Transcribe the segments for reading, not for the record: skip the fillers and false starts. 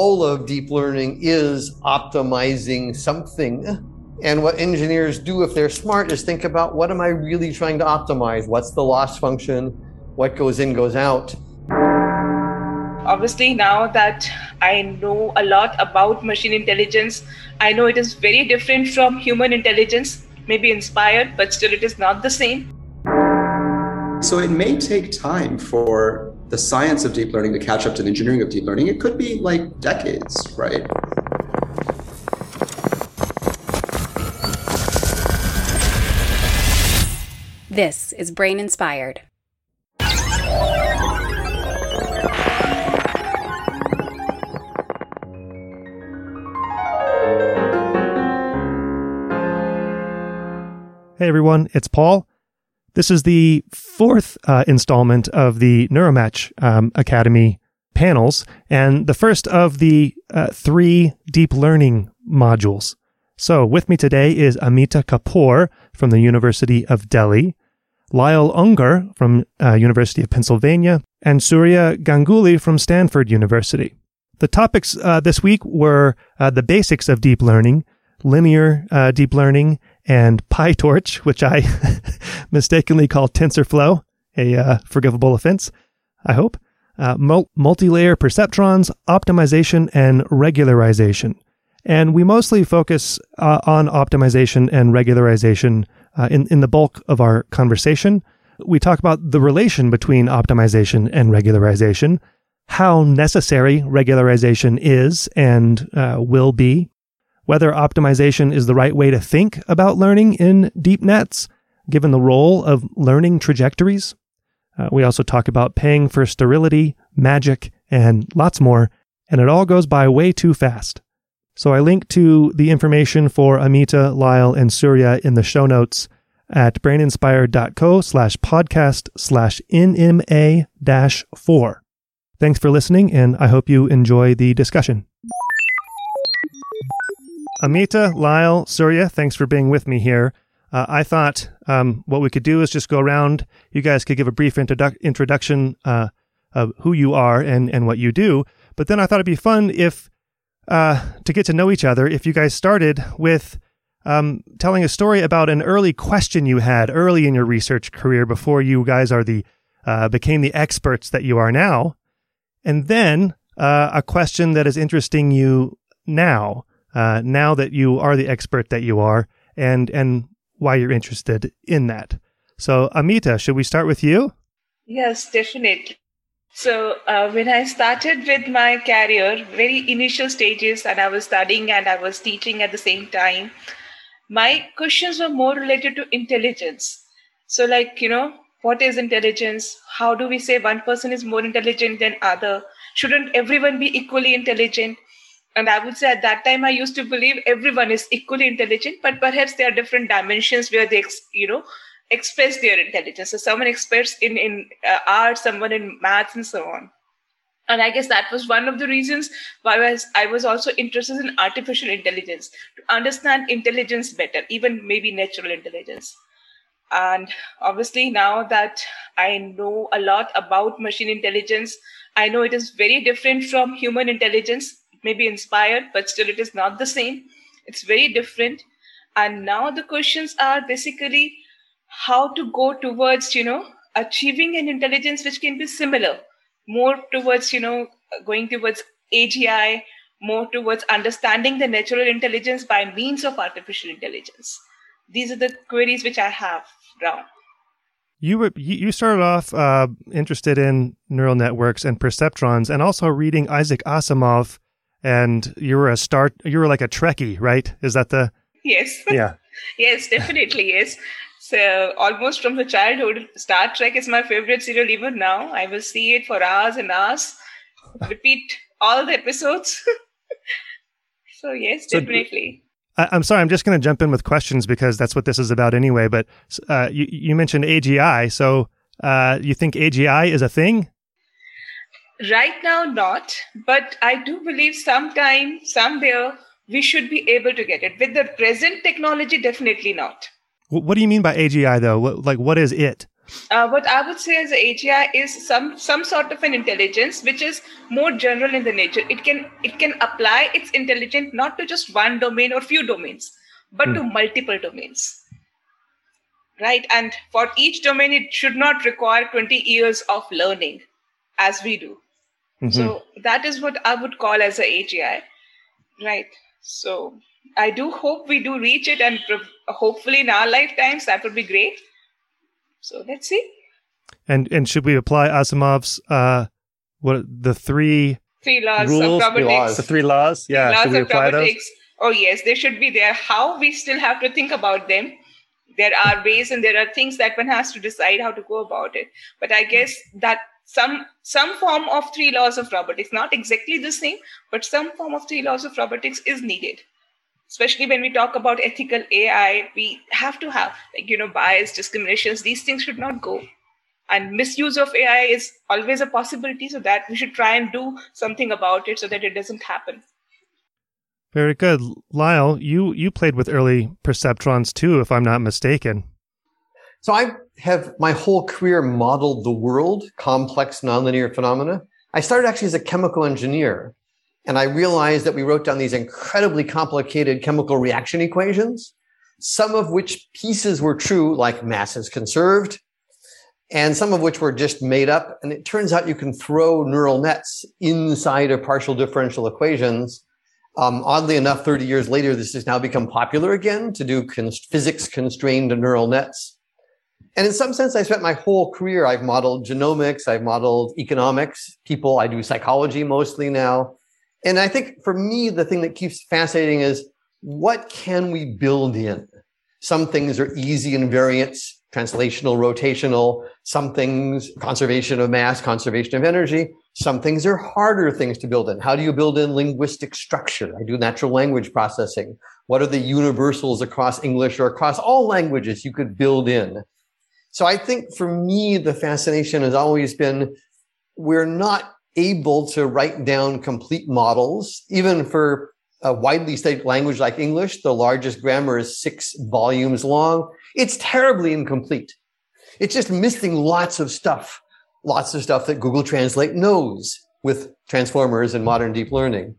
all of deep learning is optimizing something. And what engineers do, if they're smart, is think about, what am I really trying to optimize? What's the loss function? What goes in, goes out? Obviously, now that I know a lot about machine intelligence, I know it is very different from human intelligence, maybe inspired, but still it is not the same. So it may take time for the science of deep learning to catch up to the engineering of deep learning. It could be like decades, right? This is Brain Inspired. Hey everyone, it's Paul. This is the fourth installment of the Neuromatch Academy panels, and the first of the three deep learning modules. So with me today is Amita Kapoor from the University of Delhi, Lyle Ungar from University of Pennsylvania, and Surya Ganguli from Stanford University. The topics this week were the basics of deep learning, linear deep learning, and PyTorch, which I mistakenly call TensorFlow, a forgivable offense, I hope, multi-layer perceptrons, optimization, and regularization. And we mostly focus on optimization and regularization in the bulk of our conversation. We talk about the relation between optimization and regularization, how necessary regularization is and will be, whether optimization is the right way to think about learning in deep nets, given the role of learning trajectories. We also talk about paying for sterility, magic, and lots more, and it all goes by way too fast. So I link to the information for Amita, Lyle, and Surya in the show notes at braininspired.co/podcast/NMA-4. Thanks for listening, and I hope you enjoy the discussion. Amita, Lyle, Surya, thanks for being with me here. I thought what we could do is just go around. You guys could give a brief introduction of who you are and what you do. But then I thought it'd be fun if to get to know each other, if you guys started with telling a story about an early question you had early in your research career before you guys are became the experts that you are now, and then a question that is interesting you now. Now that you are the expert that you are, and why you're interested in that. So Amita, should we start with you? Yes, definitely. So when I started with my career, very initial stages, and I was studying and I was teaching at the same time, my questions were more related to intelligence. So what is intelligence? How do we say one person is more intelligent than other? Shouldn't everyone be equally intelligent? And I would say at that time, I used to believe everyone is equally intelligent, but perhaps there are different dimensions where they, express their intelligence. So someone experts in art, someone in maths, and so on. And I guess that was one of the reasons why I was also interested in artificial intelligence, to understand intelligence better, even maybe natural intelligence. And obviously, now that I know a lot about machine intelligence, I know it is very different from human intelligence. Maybe inspired, but still it is not the same. It's very different. And now the questions are basically how to go towards, achieving an intelligence which can be similar, more towards, going towards AGI, more towards understanding the natural intelligence by means of artificial intelligence. These are the queries which I have now. You started off interested in neural networks and perceptrons, and also reading Isaac Asimov. And you were like a Trekkie, right? Is that the... Yes. Yeah. Yes, definitely, yes. So almost from the childhood, Star Trek is my favorite serial even now. I will see it for hours and hours, repeat all the episodes. So yes, definitely. I'm sorry, I'm just going to jump in with questions because that's what this is about anyway. But you mentioned AGI. So you think AGI is a thing? Right now, not, but I do believe sometime, somewhere, we should be able to get it. With the present technology, definitely not. What do you mean by AGI, though? What is it? What I would say as AGI is some sort of an intelligence which is more general in the nature. It can apply its intelligence not to just one domain or few domains, but to multiple domains. Right? And for each domain, it should not require 20 years of learning as we do. Mm-hmm. So that is what I would call as an AGI. Right. So I do hope we do reach it, and hopefully in our lifetimes, that would be great. So let's see. And should we apply Asimov's three laws rules, of probability? The 3 laws, yeah. Laws should we apply those? Oh yes, they should be there. How we still have to think about them. There are ways and there are things that one has to decide how to go about it. But I guess that some form of 3 laws of robotics, not exactly the same, but some form of 3 laws of robotics is needed. Especially when we talk about ethical AI, we have to have bias, discriminations. These things should not go. And misuse of AI is always a possibility, so that we should try and do something about it so that it doesn't happen. Very good. Lyle, you played with early perceptrons too, if I'm not mistaken. So I have my whole career modeled the world, complex nonlinear phenomena. I started actually as a chemical engineer. And I realized that we wrote down these incredibly complicated chemical reaction equations, some of which pieces were true, like mass is conserved, and some of which were just made up. And it turns out you can throw neural nets inside of partial differential equations. Oddly enough, 30 years later, this has now become popular again to do physics-constrained neural nets. And in some sense, I spent my whole career, I've modeled genomics, I've modeled economics, people, I do psychology mostly now. And I think for me, the thing that keeps fascinating is what can we build in? Some things are easy invariance, translational, rotational. Some things, conservation of mass, conservation of energy. Some things are harder things to build in. How do you build in linguistic structure? I do natural language processing. What are the universals across English or across all languages you could build in? So I think for me, the fascination has always been we're not able to write down complete models. Even for a widely studied language like English, the largest grammar is 6 volumes long. It's terribly incomplete. It's just missing lots of stuff that Google Translate knows with transformers and modern deep learning.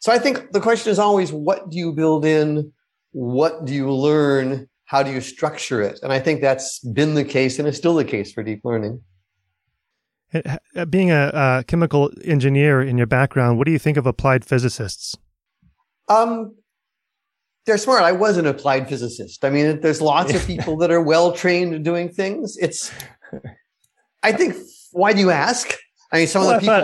So I think the question is always, what do you build in? What do you learn? How do you structure it? And I think that's been the case and is still the case for deep learning. Being a chemical engineer in your background, what do you think of applied physicists? They're smart. I was an applied physicist. I mean, there's lots of people that are well-trained in doing things. I think, why do you ask? I mean, some of the people...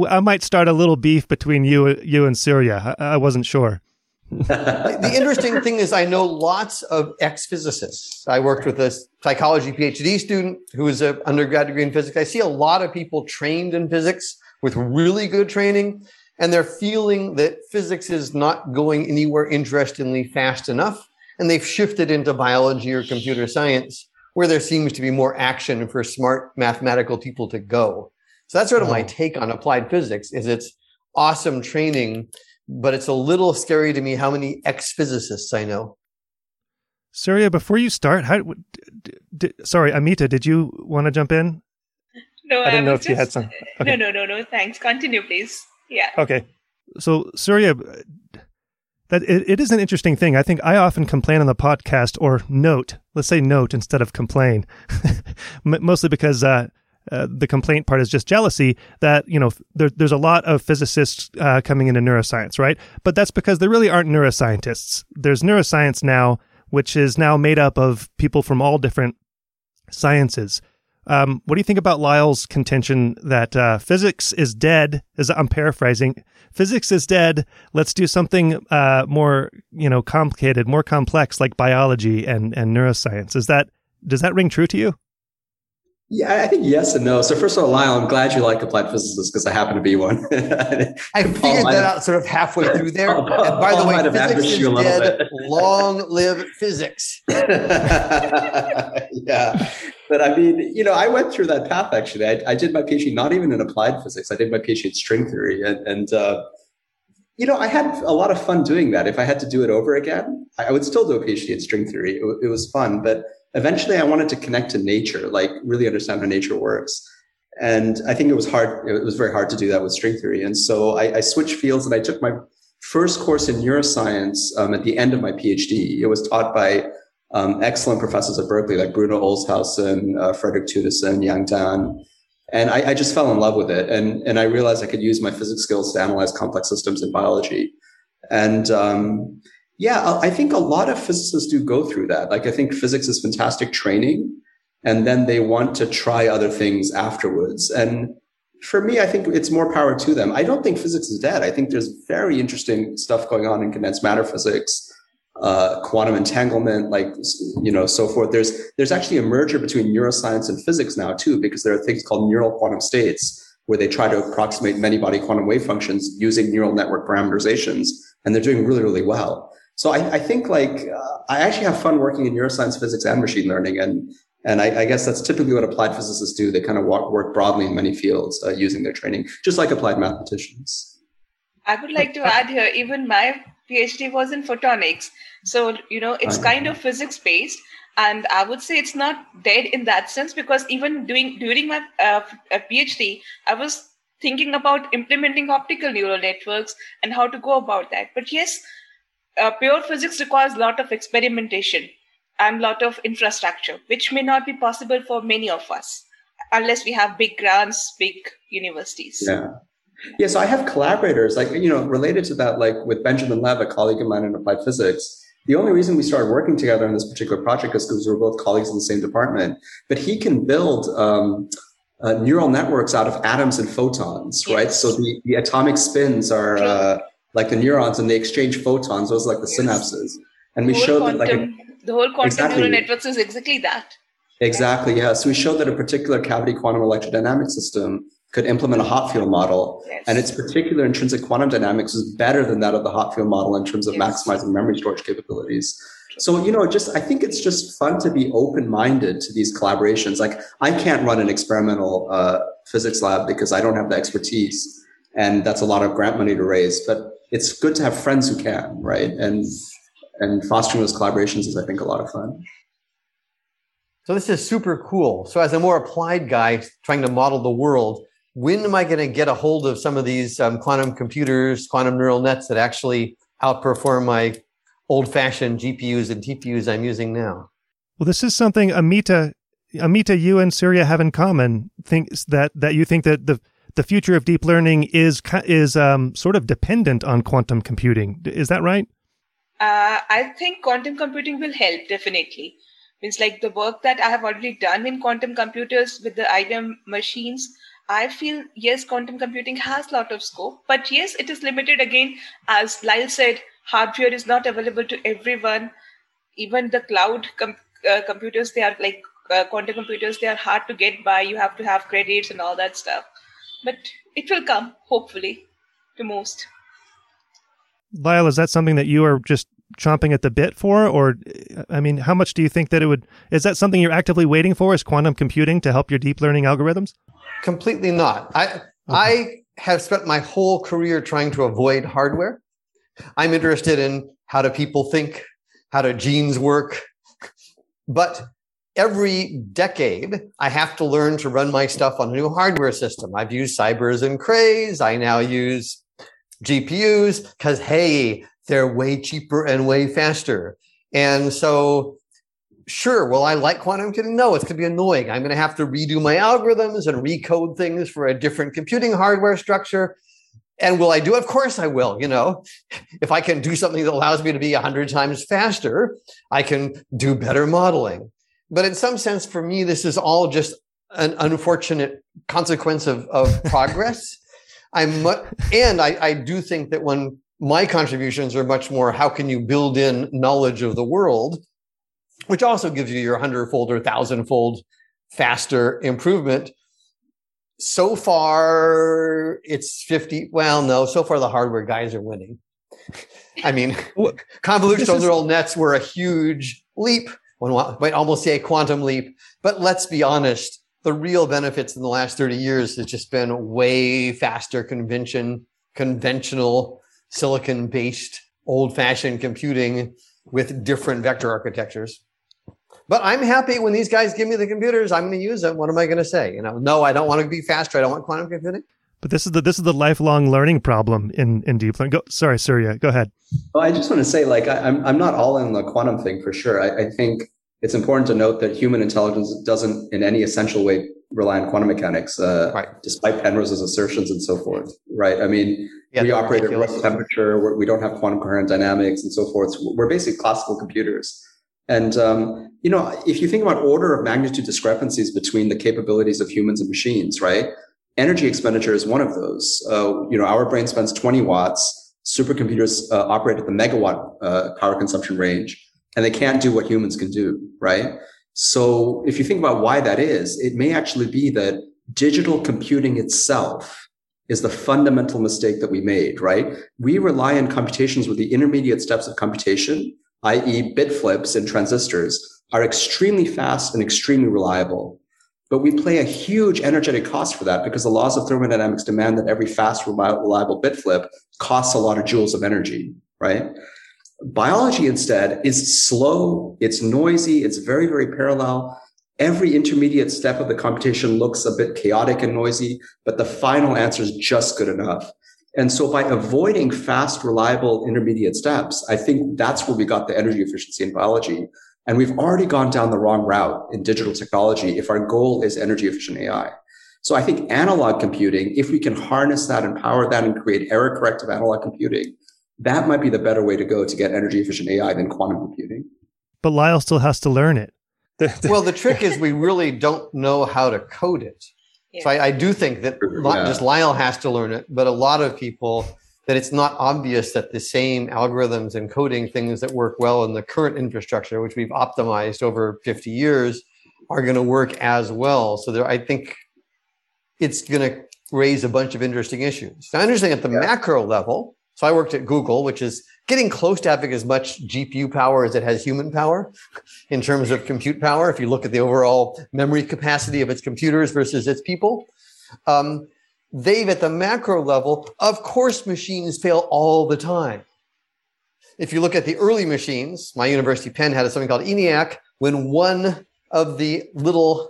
I might start a little beef between you and Surya. I wasn't sure. The interesting thing is I know lots of ex-physicists. I worked with a psychology PhD student who is an undergrad degree in physics. I see a lot of people trained in physics with really good training, and they're feeling that physics is not going anywhere interestingly fast enough, and they've shifted into biology or computer science, where there seems to be more action for smart mathematical people to go. So that's sort of my take on applied physics, is it's awesome training, but it's a little scary to me how many ex-physicists I know. Surya, before you start, Amita, did you want to jump in? No, I didn't know if you had some. Okay. No. Thanks. Continue, please. Yeah. Okay. So, Surya, that it is an interesting thing. I think I often complain on the podcast, or note. Let's say note instead of complain, mostly because. The complaint part is just jealousy that, there's a lot of physicists coming into neuroscience, right? But that's because there really aren't neuroscientists. There's neuroscience now, which is now made up of people from all different sciences. What do you think about Lyle's contention that physics is dead, as I'm paraphrasing, physics is dead, let's do something more, complicated, more complex, like biology and neuroscience. Does that ring true to you? Yeah, I think yes and no. So first of all, Lyle, I'm glad you like applied physicists because I happen to be one. I figured that out sort of halfway through there. And by the way, physics is dead. Long live physics. Yeah. But I mean, I went through that path, actually. I did my PhD not even in applied physics. I did my PhD in string theory. And I had a lot of fun doing that. If I had to do it over again, I would still do a PhD in string theory. It was fun. But eventually I wanted to connect to nature, like really understand how nature works. And I think it was hard. It was very hard to do that with string theory. And so I switched fields and I took my first course in neuroscience at the end of my PhD. It was taught by excellent professors at Berkeley, like Bruno Olshausen, Frederick Tudison, Yang Dan. And I just fell in love with it. And I realized I could use my physics skills to analyze complex systems in biology. And yeah, I think a lot of physicists do go through that. Like, I think physics is fantastic training, and then they want to try other things afterwards. And for me, I think it's more power to them. I don't think physics is dead. I think there's very interesting stuff going on in condensed matter physics, quantum entanglement, like, you know, so forth. There's actually a merger between neuroscience and physics now too, because there are things called neural quantum states, where they try to approximate many-body quantum wave functions using neural network parameterizations, and they're doing really, really well. So I think, like, I actually have fun working in neuroscience, physics, and machine learning, and I guess that's typically what applied physicists do. They kind of work broadly in many fields using their training, just like applied mathematicians. I would like to add here, even my PhD was in photonics. So, you know, it's kind of physics-based, and I would say it's not dead in that sense, because even during my PhD, I was thinking about implementing optical neural networks and how to go about that. But yes, pure physics requires a lot of experimentation and a lot of infrastructure, which may not be possible for many of us, unless we have big grants, big universities. Yeah, so I have collaborators, like, you know, related to that, like with Benjamin Lev, a colleague of mine in applied physics. The only reason we started working together on this particular project is because we were both colleagues in the same department. But he can build neural networks out of atoms and photons, right? So the atomic spins are like the neurons, and they exchange photons. Those are like the synapses. And we showed that, like, the whole quantum neural networks is exactly that. Exactly, yeah. So we showed that a particular cavity quantum electrodynamic system could implement a Hopfield model, and its particular intrinsic quantum dynamics is better than that of the Hopfield model in terms of maximizing memory storage capabilities. So, you know, I think it's just fun to be open-minded to these collaborations. Like, I can't run an experimental physics lab because I don't have the expertise, and that's a lot of grant money to raise. But it's good to have friends who can, right? And fostering those collaborations is, I think, a lot of fun. So this is super cool. So as a more applied guy trying to model the world, when am I going to get a hold of some of these quantum computers, quantum neural nets that actually outperform my old-fashioned GPUs and TPUs I'm using now? Well, this is something Amita, you and Surya have in common. Thinks that you think that the future of deep learning is sort of dependent on quantum computing. Is that right? I think quantum computing will help, definitely. It's like the work that I have already done in quantum computers with the IBM machines. I feel, yes, quantum computing has a lot of scope, but yes, it is limited again. As Lyle said, hardware is not available to everyone. Even the cloud computers, they are like quantum computers, they are hard to get by. You have to have credits and all that stuff. But it will come, hopefully, to most. Lyle, is that something that you are just chomping at the bit for? Or, I mean, how much do you think that it would, is that something you're actively waiting for, is quantum computing to help your deep learning algorithms? Completely not. I have spent my whole career trying to avoid hardware. I'm interested in how do people think, how do genes work. But every decade, I have to learn to run my stuff on a new hardware system. I've used Cybers and Crays. I now use GPUs because, hey, they're way cheaper and way faster. And so, sure, will I like quantum computing? No, it's going to be annoying. I'm going to have to redo my algorithms and recode things for a different computing hardware structure. And will I do? Of course I will. You know, if I can do something that allows me to be 100 times faster, I can do better modeling. But in some sense, for me, this is all just an unfortunate consequence of progress. I do think that when my contributions are much more, how can you build in knowledge of the world, which also gives you your 100-fold or 1,000-fold faster improvement. So far, it's 50. Well, no, so far the hardware guys are winning. I mean, convolutional neural nets were a huge leap. One might almost say a quantum leap. But let's be honest, the real benefits in the last 30 years has just been way faster conventional silicon-based old-fashioned computing with different vector architectures. But I'm happy when these guys give me the computers. I'm going to use them. What am I going to say? You know, no, I don't want to be faster. I don't want quantum computing. But this is the lifelong learning problem in deep learning. Sorry, Surya, go ahead. Well, I just want to say, like, I'm not all in the quantum thing for sure. I think it's important to note that human intelligence doesn't in any essential way rely on quantum mechanics, right, despite Penrose's assertions and so forth. Right. I mean, we operate at room temperature. We don't have quantum coherent dynamics and so forth. So we're basically classical computers. And, you know, if you think about order of magnitude discrepancies between the capabilities of humans and machines, right? Energy expenditure is one of those. You know, our brain spends 20 watts. Supercomputers operate at the megawatt power consumption range, and they can't do what humans can do, right? So if you think about why that is, it may actually be that digital computing itself is the fundamental mistake that we made, right? We rely on computations with the intermediate steps of computation, i.e. bit flips and transistors, are extremely fast and extremely reliable. But we pay a huge energetic cost for that because the laws of thermodynamics demand that every fast, reliable bit flip costs a lot of joules of energy, right? Biology instead is slow, it's noisy, it's very, very parallel. Every intermediate step of the computation looks a bit chaotic and noisy, but the final answer is just good enough. And so by avoiding fast, reliable intermediate steps, I think that's where we got the energy efficiency in biology. And we've already gone down the wrong route in digital technology if our goal is energy efficient AI. So I think analog computing, if we can harness that and power that and create error corrective analog computing, that might be the better way to go to get energy efficient AI than quantum computing. But Lyle still has to learn it. Well, the trick is we really don't know how to code it. Yeah. So I do think that not just Lyle has to learn it, but a lot of people, that it's not obvious that the same algorithms and coding things that work well in the current infrastructure, which we've optimized over 50 years, are going to work as well. So there, I think it's going to raise a bunch of interesting issues. So I understand at the macro level, so I worked at Google, which is getting close to having as much GPU power as it has human power in terms of compute power, if you look at the overall memory capacity of its computers versus its people. They've at the macro level, of course, machines fail all the time. If you look at the early machines, my university, Penn, had something called ENIAC. When one of the little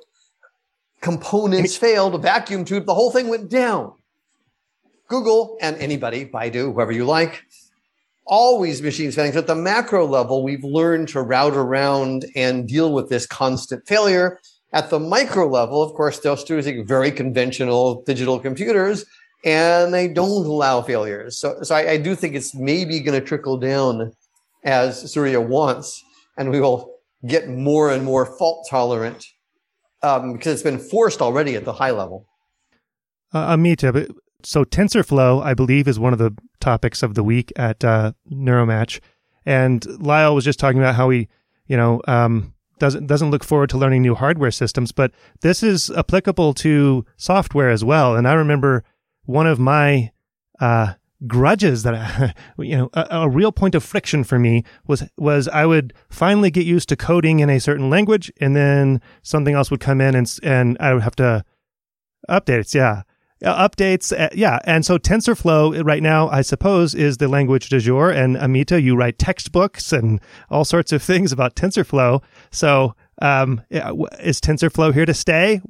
components failed, a vacuum tube, the whole thing went down. Google and anybody, Baidu, whoever you like, always machines failing. So at the macro level, we've learned to route around and deal with this constant failure. At the micro level, of course, they're still using very conventional digital computers, and they don't allow failures. So I do think it's maybe going to trickle down as Surya wants, and we will get more and more fault tolerant because it's been forced already at the high level. Amita, so TensorFlow, I believe, is one of the topics of the week at Neuromatch, and Lyle was just talking about how he, you know, doesn't look forward to learning new hardware systems, but this is applicable to software as well. And I remember one of my grudges that I, you know, a real point of friction for me was I would finally get used to coding in a certain language, and then something else would come in, and I would have to updates. And so TensorFlow right now, I suppose, is the language du jour. And Amita, you write textbooks and all sorts of things about TensorFlow. So is TensorFlow here to stay?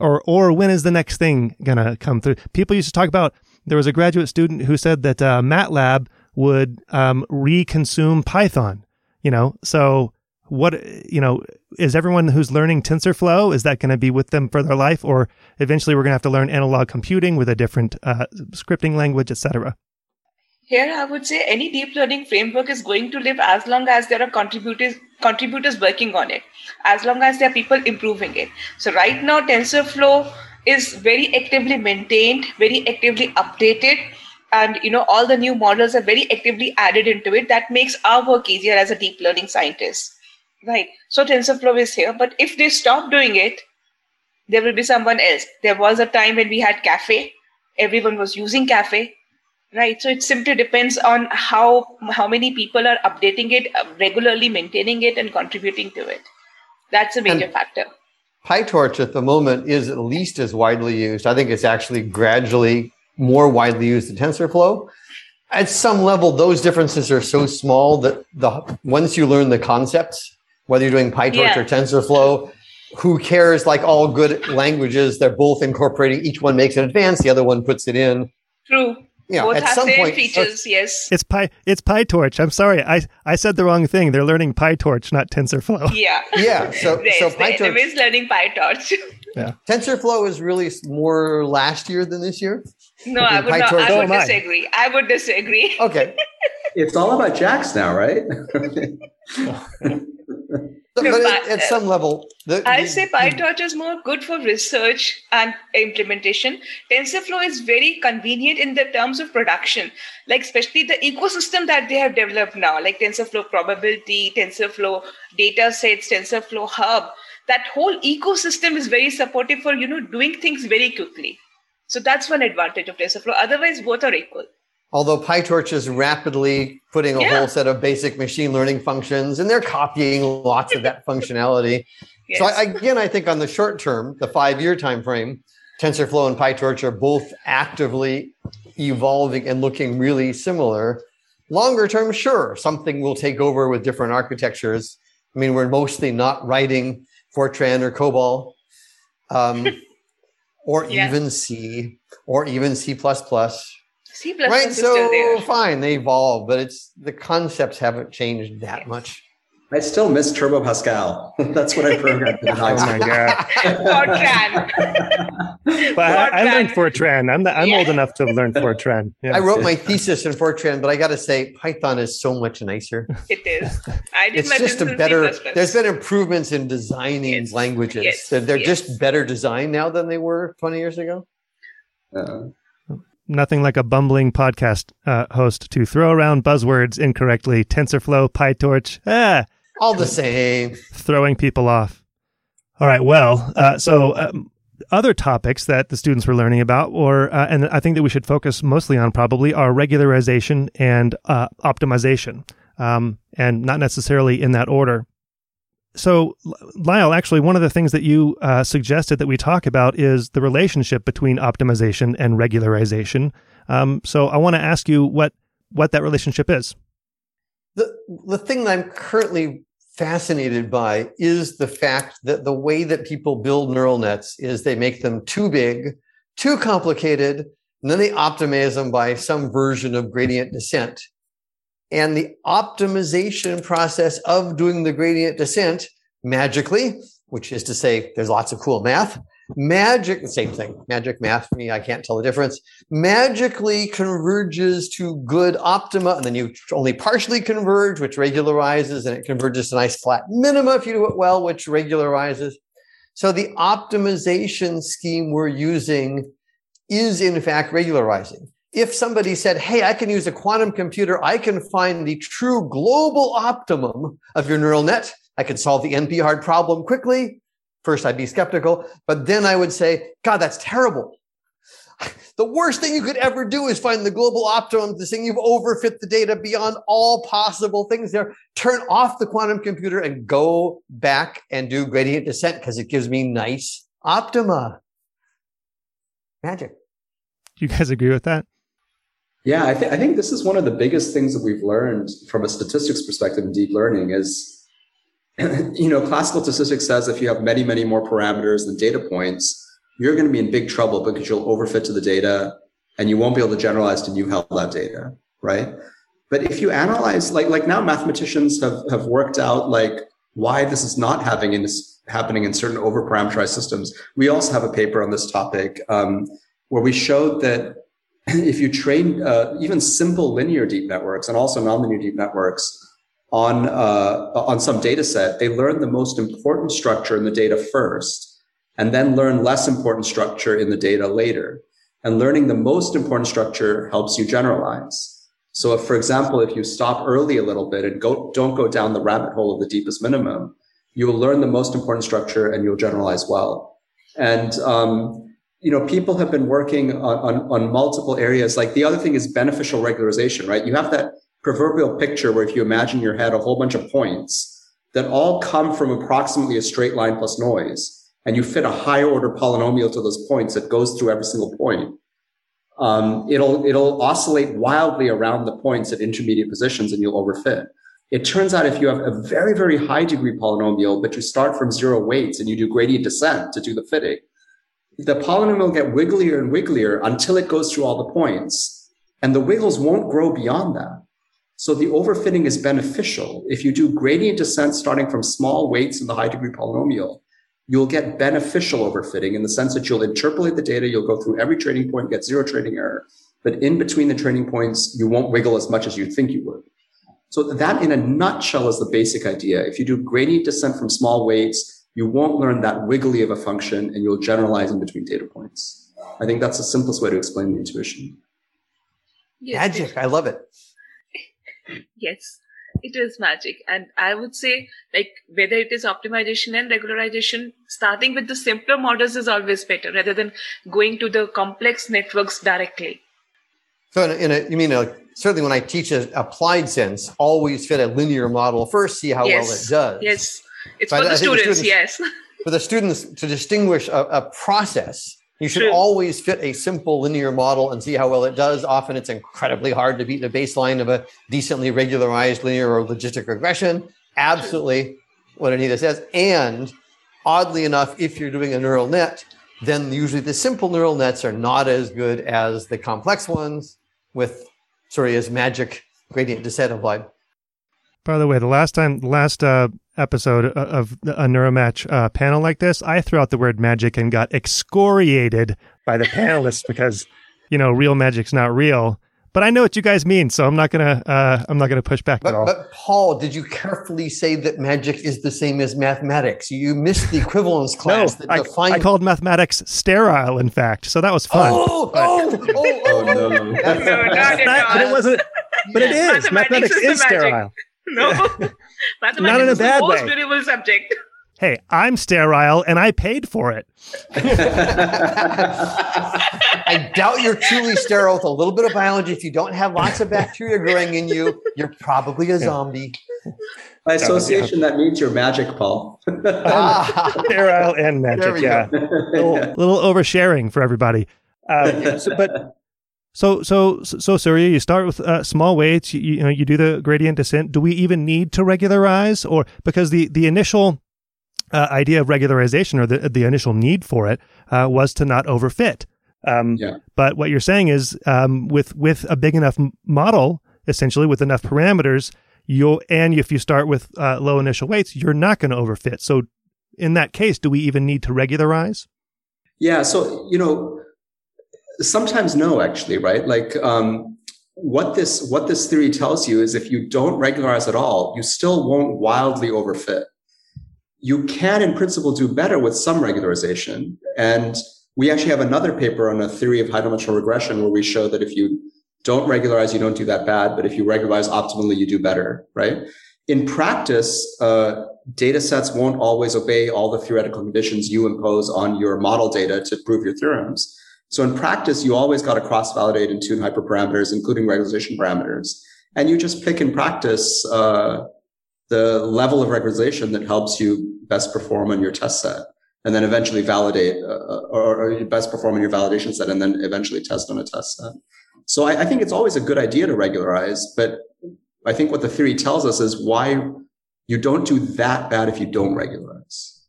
Or when is the next thing going to come through? People used to talk about, there was a graduate student who said that MATLAB would reconsume Python, you know, so what, you know, is everyone who's learning TensorFlow, is that going to be with them for their life? Or eventually we're going to have to learn analog computing with a different scripting language, etc.? Here, I would say any deep learning framework is going to live as long as there are contributors working on it, as long as there are people improving it. So right now, TensorFlow is very actively maintained, very actively updated. And, you know, all the new models are very actively added into it. That makes our work easier as a deep learning scientist. Right. So TensorFlow is here. But if they stop doing it, there will be someone else. There was a time when we had Caffe. Everyone was using Caffe. Right. So it simply depends on how many people are updating it, regularly maintaining it and contributing to it. That's a major factor. PyTorch at the moment is at least as widely used. I think it's actually gradually more widely used than TensorFlow. At some level, those differences are so small that once you learn the concepts, whether you're doing PyTorch or TensorFlow, who cares? Like all good languages, they're both incorporating. Each one makes it advanced, the other one puts it in. True. Yeah, both have their features, yes. It's PyTorch. I'm sorry, I said the wrong thing. They're learning PyTorch, not TensorFlow. Yeah. Yeah. So PyTorch is learning PyTorch. Yeah. TensorFlow is really more last year than this year. No, I would not. I would disagree. I would disagree. Okay. It's all about Jax now, right? But at some level, I say PyTorch is more good for research and implementation. TensorFlow is very convenient in the terms of production, like especially the ecosystem that they have developed now, like TensorFlow probability, TensorFlow datasets, TensorFlow hub. That whole ecosystem is very supportive for, doing things very quickly. So that's one advantage of TensorFlow. Otherwise, both are equal. Although PyTorch is rapidly putting a whole set of basic machine learning functions, and they're copying lots of that functionality. Yes. So I think on the short term, the 5-year time frame, TensorFlow and PyTorch are both actively evolving and looking really similar. Longer term, sure, something will take over with different architectures. I mean, we're mostly not writing Fortran or COBOL, even C, or even C++. C++ right, is still there. Fine, they evolve, but the concepts haven't changed that much. I still miss Turbo Pascal. That's what I programmed. Oh my god, Fortran. But I learned Fortran. I'm old enough to have learned Fortran. Yeah. I wrote my thesis in Fortran, but I got to say, Python is so much nicer. It is. It's just a better. There's been improvements in designing languages. Yes. They're just better designed now than they were 20 years ago. Nothing like a bumbling podcast host to throw around buzzwords incorrectly. TensorFlow, PyTorch, all the same. Throwing people off. All right. Well, other topics that the students were learning about, and I think that we should focus mostly on probably, are regularization and optimization, and not necessarily in that order. So, Lyle, actually, one of the things that you suggested that we talk about is the relationship between optimization and regularization. So I want to ask you what that relationship is. The thing that I'm currently fascinated by is the fact that the way that people build neural nets is they make them too big, too complicated, and then they optimize them by some version of gradient descent. And the optimization process of doing the gradient descent magically, which is to say there's lots of cool math, same thing, magic math, me, I can't tell the difference, magically converges to good optima, and then you only partially converge, which regularizes, and it converges to nice flat minima if you do it well, which regularizes. So the optimization scheme we're using is in fact regularizing. If somebody said, hey, I can use a quantum computer, I can find the true global optimum of your neural net. I could solve the NP-hard problem quickly. First, I'd be skeptical, but then I would say, God, that's terrible. The worst thing you could ever do is find the global optimum, the thing you've overfit the data beyond all possible things there. Turn off the quantum computer and go back and do gradient descent because it gives me nice optima. Magic. Do you guys agree with that? Yeah, I think this is one of the biggest things that we've learned from a statistics perspective in deep learning is, classical statistics says if you have many, many more parameters than data points, you're going to be in big trouble because you'll overfit to the data and you won't be able to generalize to new Hell-Lab data, right? But if you analyze, like now mathematicians have worked out why this is not happening in certain overparameterized systems. We also have a paper on this topic where we showed that if you train even simple linear deep networks and also nonlinear deep networks on some data set, they learn the most important structure in the data first and then learn less important structure in the data later. And learning the most important structure helps you generalize. So if, for example, if you stop early a little bit and don't go down the rabbit hole of the deepest minimum, you will learn the most important structure and you'll generalize well. And, people have been working on multiple areas. Like the other thing is beneficial regularization, right? You have that proverbial picture where if you imagine in your head a whole bunch of points that all come from approximately a straight line plus noise, and you fit a higher order polynomial to those points that goes through every single point. It'll oscillate wildly around the points at intermediate positions and you'll overfit. It turns out if you have a very, very high degree polynomial, but you start from zero weights and you do gradient descent to do the fitting, the polynomial will get wigglier and wigglier until it goes through all the points, and the wiggles won't grow beyond that. So the overfitting is beneficial. If you do gradient descent starting from small weights in the high degree polynomial, you'll get beneficial overfitting in the sense that you'll interpolate the data, you'll go through every training point, get zero training error, but in between the training points, you won't wiggle as much as you think you would. So that in a nutshell is the basic idea. If you do gradient descent from small weights, you won't learn that wiggly of a function and you'll generalize in between data points. I think that's the simplest way to explain the intuition. Yes, magic. I love it. Yes, it is magic. And I would say, like, whether it is optimization and regularization, starting with the simpler models is always better rather than going to the complex networks directly. So certainly when I teach an applied sense, always fit a linear model first, see how well it does. Yes, it's so for the students, yes. For the students to distinguish a process, you should always fit a simple linear model and see how well it does. Often it's incredibly hard to beat the baseline of a decently regularized linear or logistic regression. Absolutely what Anita says. And oddly enough, if you're doing a neural net, then usually the simple neural nets are not as good as the complex ones with Surya's magic gradient descent applied. By the way, the last episode of a Neuromatch panel like this, I threw out the word magic and got excoriated by the panelists because, real magic's not real. But I know what you guys mean, so I'm not gonna push back at all. But Paul, did you carefully say that magic is the same as mathematics? You missed the equivalence class. I called mathematics sterile, in fact, so that was fun. No! But it wasn't. But it is. Mathematics is sterile. No, mathematics not in a bad way. Most beautiful subject. Hey, I'm sterile and I paid for it. I doubt you're truly sterile with a little bit of biology. If you don't have lots of bacteria growing in you, you're probably a zombie. By association, that means you're magic, Paul. Sterile and magic, yeah. Little oversharing for everybody. So Surya, you start with small weights, you do the gradient descent. Do we even need to regularize? Or because the initial idea of regularization, or the initial need for it, was to not overfit. But what you're saying is, with a big enough model, essentially with enough parameters, if you start with low initial weights, you're not going to overfit. So in that case, do we even need to regularize? Yeah. So, sometimes no, actually, right? Like, what this theory tells you is if you don't regularize at all, you still won't wildly overfit. You can, in principle, do better with some regularization. And we actually have another paper on a theory of high-dimensional regression where we show that if you don't regularize, you don't do that bad. But if you regularize optimally, you do better, right? In practice, data sets won't always obey all the theoretical conditions you impose on your model data to prove your theorems. So in practice, you always got to cross-validate and tune hyperparameters, including regularization parameters. And you just pick in practice the level of regularization that helps you best perform on your test set, and then eventually validate, or best perform on your validation set, and then eventually test on a test set. So I think it's always a good idea to regularize, but I think what the theory tells us is why you don't do that bad if you don't regularize.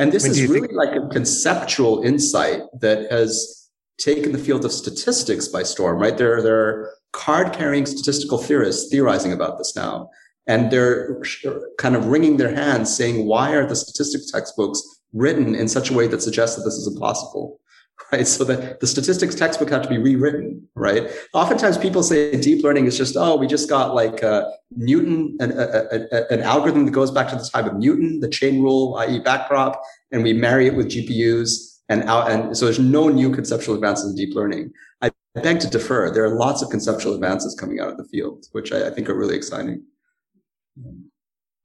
And this is really like a conceptual insight that has taken the field of statistics by storm, right? There are card-carrying statistical theorists theorizing about this now. And they're kind of wringing their hands saying, why are the statistics textbooks written in such a way that suggests that this is impossible, right? So that the statistics textbook had to be rewritten, right? Oftentimes people say deep learning is just, we just got like Newton, an algorithm that goes back to the time of Newton, the chain rule, i.e. backprop, and we marry it with GPUs. And so there's no new conceptual advances in deep learning. I beg to defer. There are lots of conceptual advances coming out of the field, which I think are really exciting.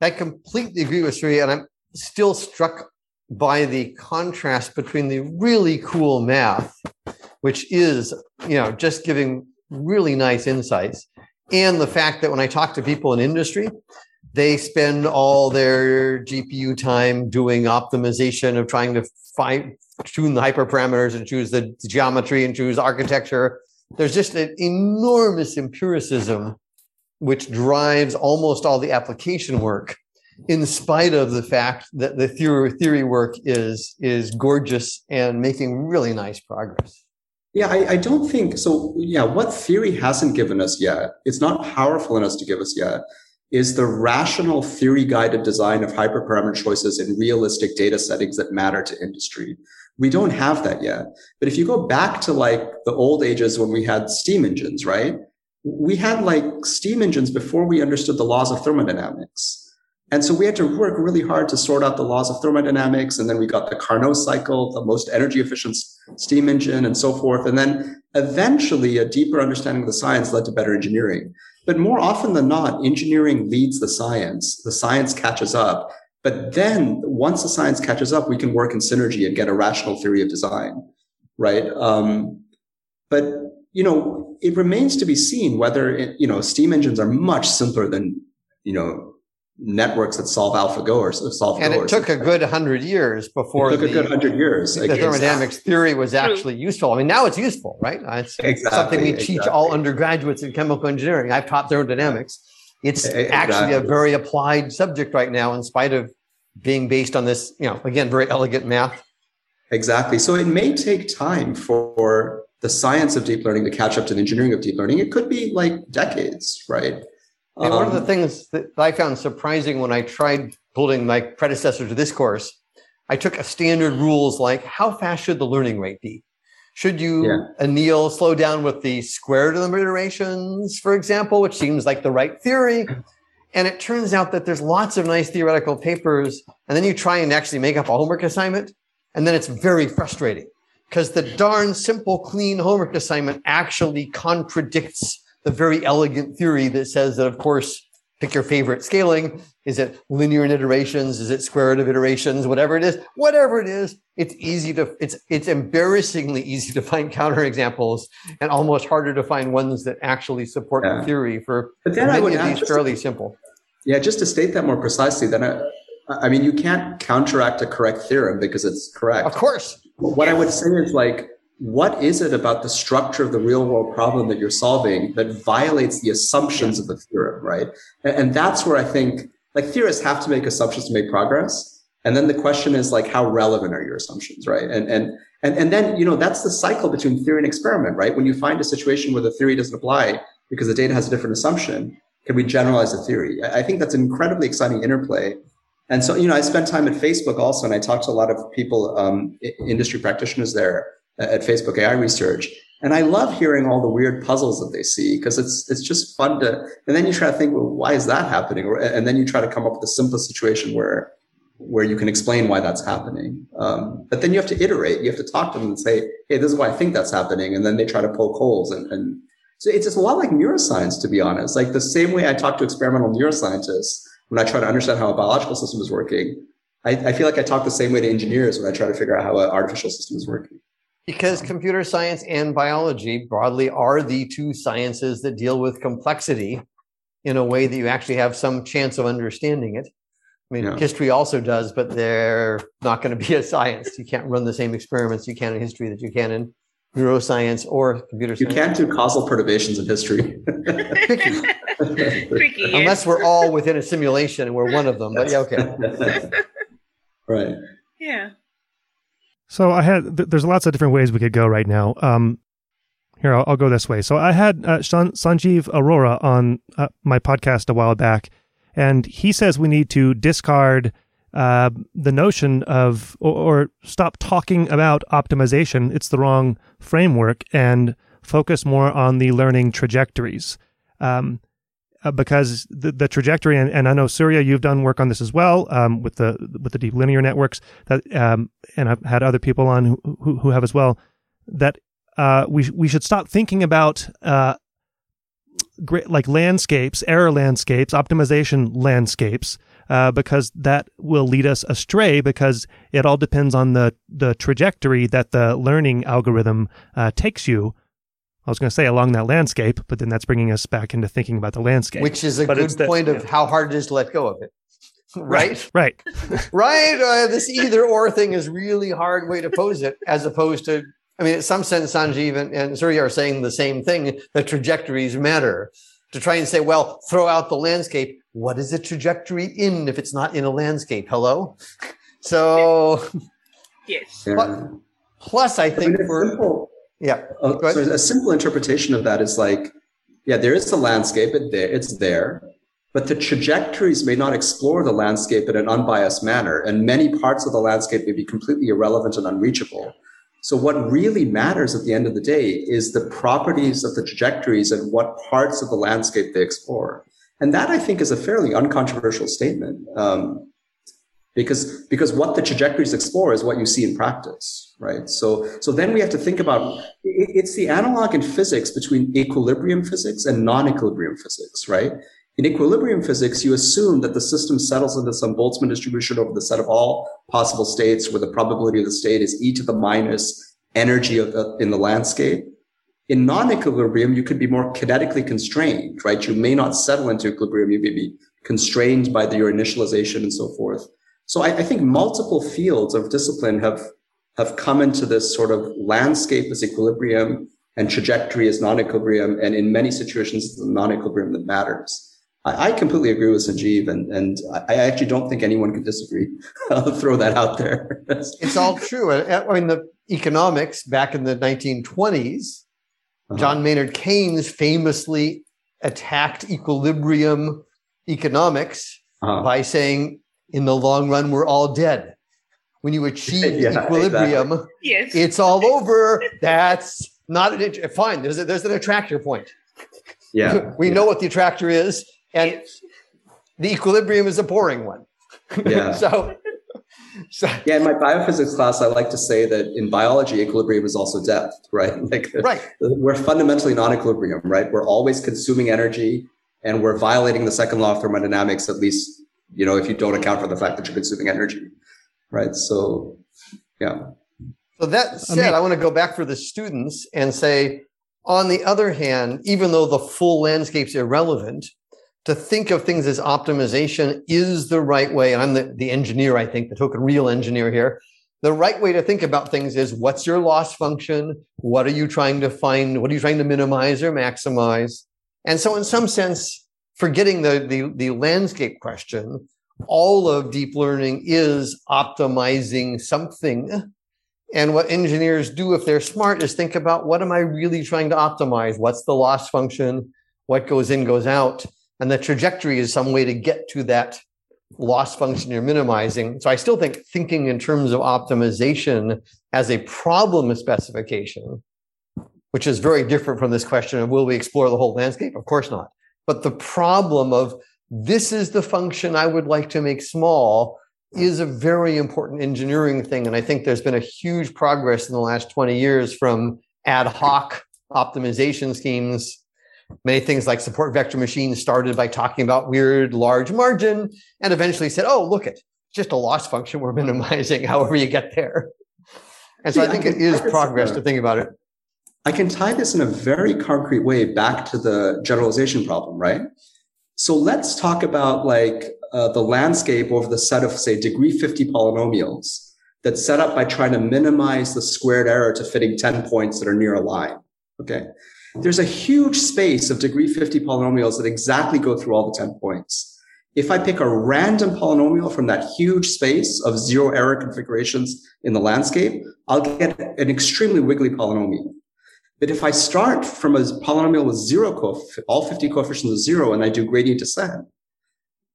I completely agree with Surya, and I'm still struck by the contrast between the really cool math, which is, just giving really nice insights, and the fact that when I talk to people in industry, they spend all their GPU time doing optimization of trying to tune the hyperparameters and choose the geometry and choose architecture. There's just an enormous empiricism which drives almost all the application work, in spite of the fact that the theory work is gorgeous and making really nice progress. Yeah, I don't think so. Yeah, what theory hasn't given us yet, it's not powerful enough to give us yet, is the rational theory-guided design of hyperparameter choices in realistic data settings that matter to industry. We don't have that yet. But if you go back to like the old ages when we had steam engines, right? We had like steam engines before we understood the laws of thermodynamics. And so we had to work really hard to sort out the laws of thermodynamics. And then we got the Carnot cycle, the most energy efficient steam engine and so forth. And then eventually a deeper understanding of the science led to better engineering. But more often than not, engineering leads the science. The science catches up. But then once the science catches up, we can work in synergy and get a rational theory of design, right? But, you know, it remains to be seen whether, steam engines are much simpler than, networks that solve AlphaGo or solve and Go. And it took a good 100 years before the thermodynamics theory was actually useful. I mean, now it's useful, right? It's something we teach all undergraduates in chemical engineering. I've taught thermodynamics. It's actually a very applied subject right now, in spite of being based on this, again, very elegant math. Exactly. So it may take time for the science of deep learning to catch up to the engineering of deep learning. It could be like decades, right? And one of the things that I found surprising when I tried building my predecessor to this course, I took a standard rules like how fast should the learning rate be? Should you anneal slow down with the squared of the iterations, for example, which seems like the right theory. And it turns out that there's lots of nice theoretical papers. And then you try and actually make up a homework assignment. And then it's very frustrating because the darn simple, clean homework assignment actually contradicts the very elegant theory that says that, of course, pick your favorite scaling. Is it linear in iterations? Is it square root of iterations? Whatever it is, it's easy to, it's embarrassingly easy to find counterexamples and almost harder to find ones that actually support the theory for many of these fairly simple. Yeah, just to state that more precisely, then I mean, you can't counteract a correct theorem because it's correct. Of course. What I would say is like, what is it about the structure of the real world problem that you're solving that violates the assumptions of the theorem, right? And that's where I think like theorists have to make assumptions to make progress. And then the question is like, how relevant are your assumptions, right? And then, that's the cycle between theory and experiment, right? When you find a situation where the theory doesn't apply because the data has a different assumption, can we generalize the theory? I think that's an incredibly exciting interplay. And so, I spent time at Facebook also, and I talked to a lot of people, industry practitioners there, at Facebook AI Research. And I love hearing all the weird puzzles that they see because it's just fun to, and then you try to think, well, why is that happening? And then you try to come up with a simple situation where you can explain why that's happening. But then you have to iterate. You have to talk to them and say, hey, this is why I think that's happening. And then they try to poke holes. And so it's just a lot like neuroscience, to be honest. Like the same way I talk to experimental neuroscientists when I try to understand how a biological system is working, I feel like I talk the same way to engineers when I try to figure out how an artificial system is working. Because computer science and biology broadly are the two sciences that deal with complexity in a way that you actually have some chance of understanding it. I mean, history also does, but they're not going to be a science. You can't run the same experiments you can in history that you can in neuroscience or computer science. You can't do causal perturbations in history. Tricky. Unless we're all within a simulation and we're one of them. But yeah, okay. Right. Yeah. So I had, there's lots of different ways we could go right now. Here, I'll go this way. So I had Sanjeev Arora on my podcast a while back, and he says we need to discard the notion of, or stop talking about optimization. It's the wrong framework, and focus more on the learning trajectories. Because the trajectory, and I know Surya, you've done work on this as well, with the deep linear networks that, and I've had other people on who have as well, that we should stop thinking about like landscapes, error landscapes, optimization landscapes, because that will lead us astray, because it all depends on the trajectory that the learning algorithm takes you. I was going to say along that landscape, but then that's bringing us back into thinking about the landscape. Which is a good point of how hard it is to let go of it. Right? Right. Right? This either-or thing is really hard way to pose it, as opposed to, I mean, in some sense, Sanjeev and Surya are saying the same thing, that trajectories matter. to try and say, well, throw out the landscape. What is the trajectory in if it's not in a landscape? Hello? So, yes. Plus, I think a simple interpretation of that is like, yeah, there is the landscape, it's there, but the trajectories may not explore the landscape in an unbiased manner, and many parts of the landscape may be completely irrelevant and unreachable. So what really matters at the end of the day is the properties of the trajectories and what parts of the landscape they explore. And that, I think, is a fairly uncontroversial statement, because what the trajectories explore is what you see in practice, right? So then we have to think about, it's the analog in physics between equilibrium physics and non-equilibrium physics, right? In equilibrium physics, you assume that the system settles into some Boltzmann distribution over the set of all possible states where the probability of the state is e to the minus energy of in the landscape. In non-equilibrium, you could be more kinetically constrained, right? You may not settle into equilibrium. You may be constrained by your initialization and so forth. So I think multiple fields of discipline have come into this sort of landscape as equilibrium and trajectory as non-equilibrium. And in many situations, it's the non-equilibrium that matters. I completely agree with Sanjeev, and I actually don't think anyone could disagree. I'll throw that out there. It's all true. I mean, the economics back in the 1920s, John Maynard Keynes famously attacked equilibrium economics by saying, in the long run, we're all dead. When you achieve equilibrium, exactly. It's all over. That's not an fine. There's an attractor point. Yeah, we know what the attractor is. And the equilibrium is a boring one. Yeah. so yeah, in my biophysics class, I like to say that in biology, equilibrium is also death, right? Like, right. We're fundamentally non-equilibrium, right? We're always consuming energy, and we're violating the second law of thermodynamics, at least, you know, if you don't account for the fact that you're consuming energy, right? So, yeah. So that said, I want to go back for the students and say, on the other hand, even though the full landscape's irrelevant, to think of things as optimization is the right way. And I'm the engineer, I think, the token real engineer here. The right way to think about things is, what's your loss function? What are you trying to find? What are you trying to minimize or maximize? And so in some sense, forgetting the landscape question, all of deep learning is optimizing something. And what engineers do, if they're smart, is think about, what am I really trying to optimize? What's the loss function? What goes in, goes out? And the trajectory is some way to get to that loss function you're minimizing. So I still think thinking in terms of optimization as a problem specification, which is very different from this question of, will we explore the whole landscape? Of course not. But the problem of, this is the function I would like to make small, is a very important engineering thing. And I think there's been a huge progress in the last 20 years from ad hoc optimization schemes. Many things like support vector machines started by talking about weird large margin, and eventually said, oh, look, it's just a loss function we're minimizing, however you get there. And so I think it is progress to think about it. I can tie this in a very concrete way back to the generalization problem, right? So let's talk about the landscape over the set of, say, degree 50 polynomials that's set up by trying to minimize the squared error to fitting 10 points that are near a line, okay? There's a huge space of degree 50 polynomials that exactly go through all the 10 points. If I pick a random polynomial from that huge space of zero error configurations in the landscape, I'll get an extremely wiggly polynomial. But if I start from a polynomial with all 50 coefficients of zero, and I do gradient descent,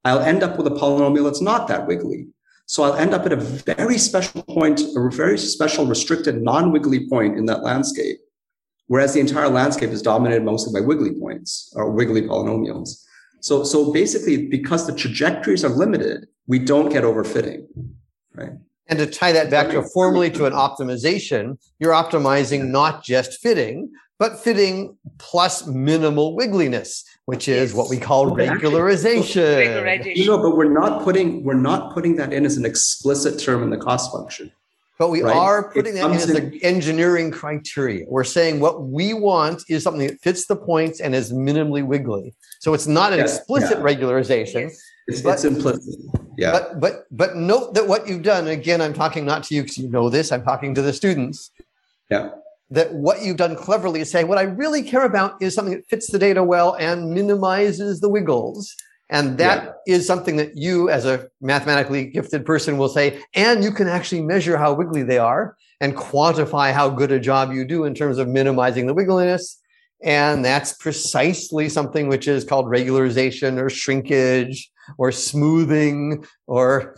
I'll end up with a polynomial that's not that wiggly. So I'll end up at a very special point, a very special restricted non-wiggly point in that landscape. Whereas the entire landscape is dominated mostly by wiggly points or wiggly polynomials. So basically, because the trajectories are limited, we don't get overfitting, right? And to tie that back formally to an optimization, you're optimizing not just fitting, but fitting plus minimal wiggliness, which is what we call regularization. You know, but we're not putting that in as an explicit term in the cost function. But we are putting that in as an engineering criteria. We're saying what we want is something that fits the points and is minimally wiggly. So it's not an explicit regularization. Yes. It's implicit. Yeah. But note that what you've done, again, I'm talking not to you because you know this, I'm talking to the students. Yeah. that what you've done cleverly is say, what I really care about is something that fits the data well and minimizes the wiggles. And that is something that you, as a mathematically gifted person, will say, and you can actually measure how wiggly they are and quantify how good a job you do in terms of minimizing the wiggliness. And that's precisely something which is called regularization or shrinkage or smoothing, or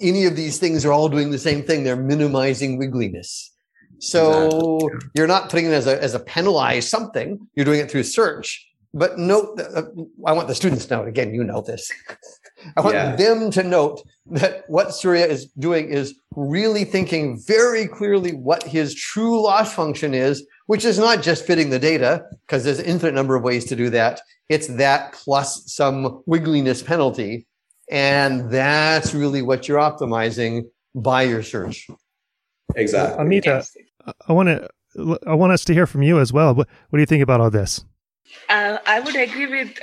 any of these things are all doing the same thing. They're minimizing wiggliness. So you're not putting it as a penalized something. You're doing it through search. But note, I want the students to note, again, you know this. I want them to note that what Surya is doing is really thinking very clearly what his true loss function is, which is not just fitting the data, because there's an infinite number of ways to do that. It's that plus some wiggliness penalty. And that's really what you're optimizing by your search. Exactly. Amita, I want us to hear from you as well. What do you think about all this? I would agree with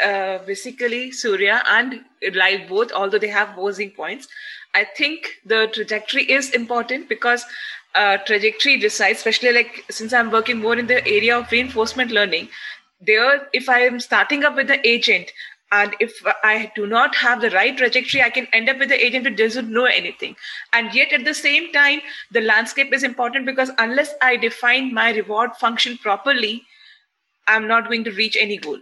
basically Surya and Lyle both, although they have opposing points. I think the trajectory is important because trajectory decides, especially like since I'm working more in the area of reinforcement learning, there if I am starting up with the agent and if I do not have the right trajectory, I can end up with the agent who doesn't know anything. And yet at the same time, the landscape is important because unless I define my reward function properly, I'm not going to reach any goal.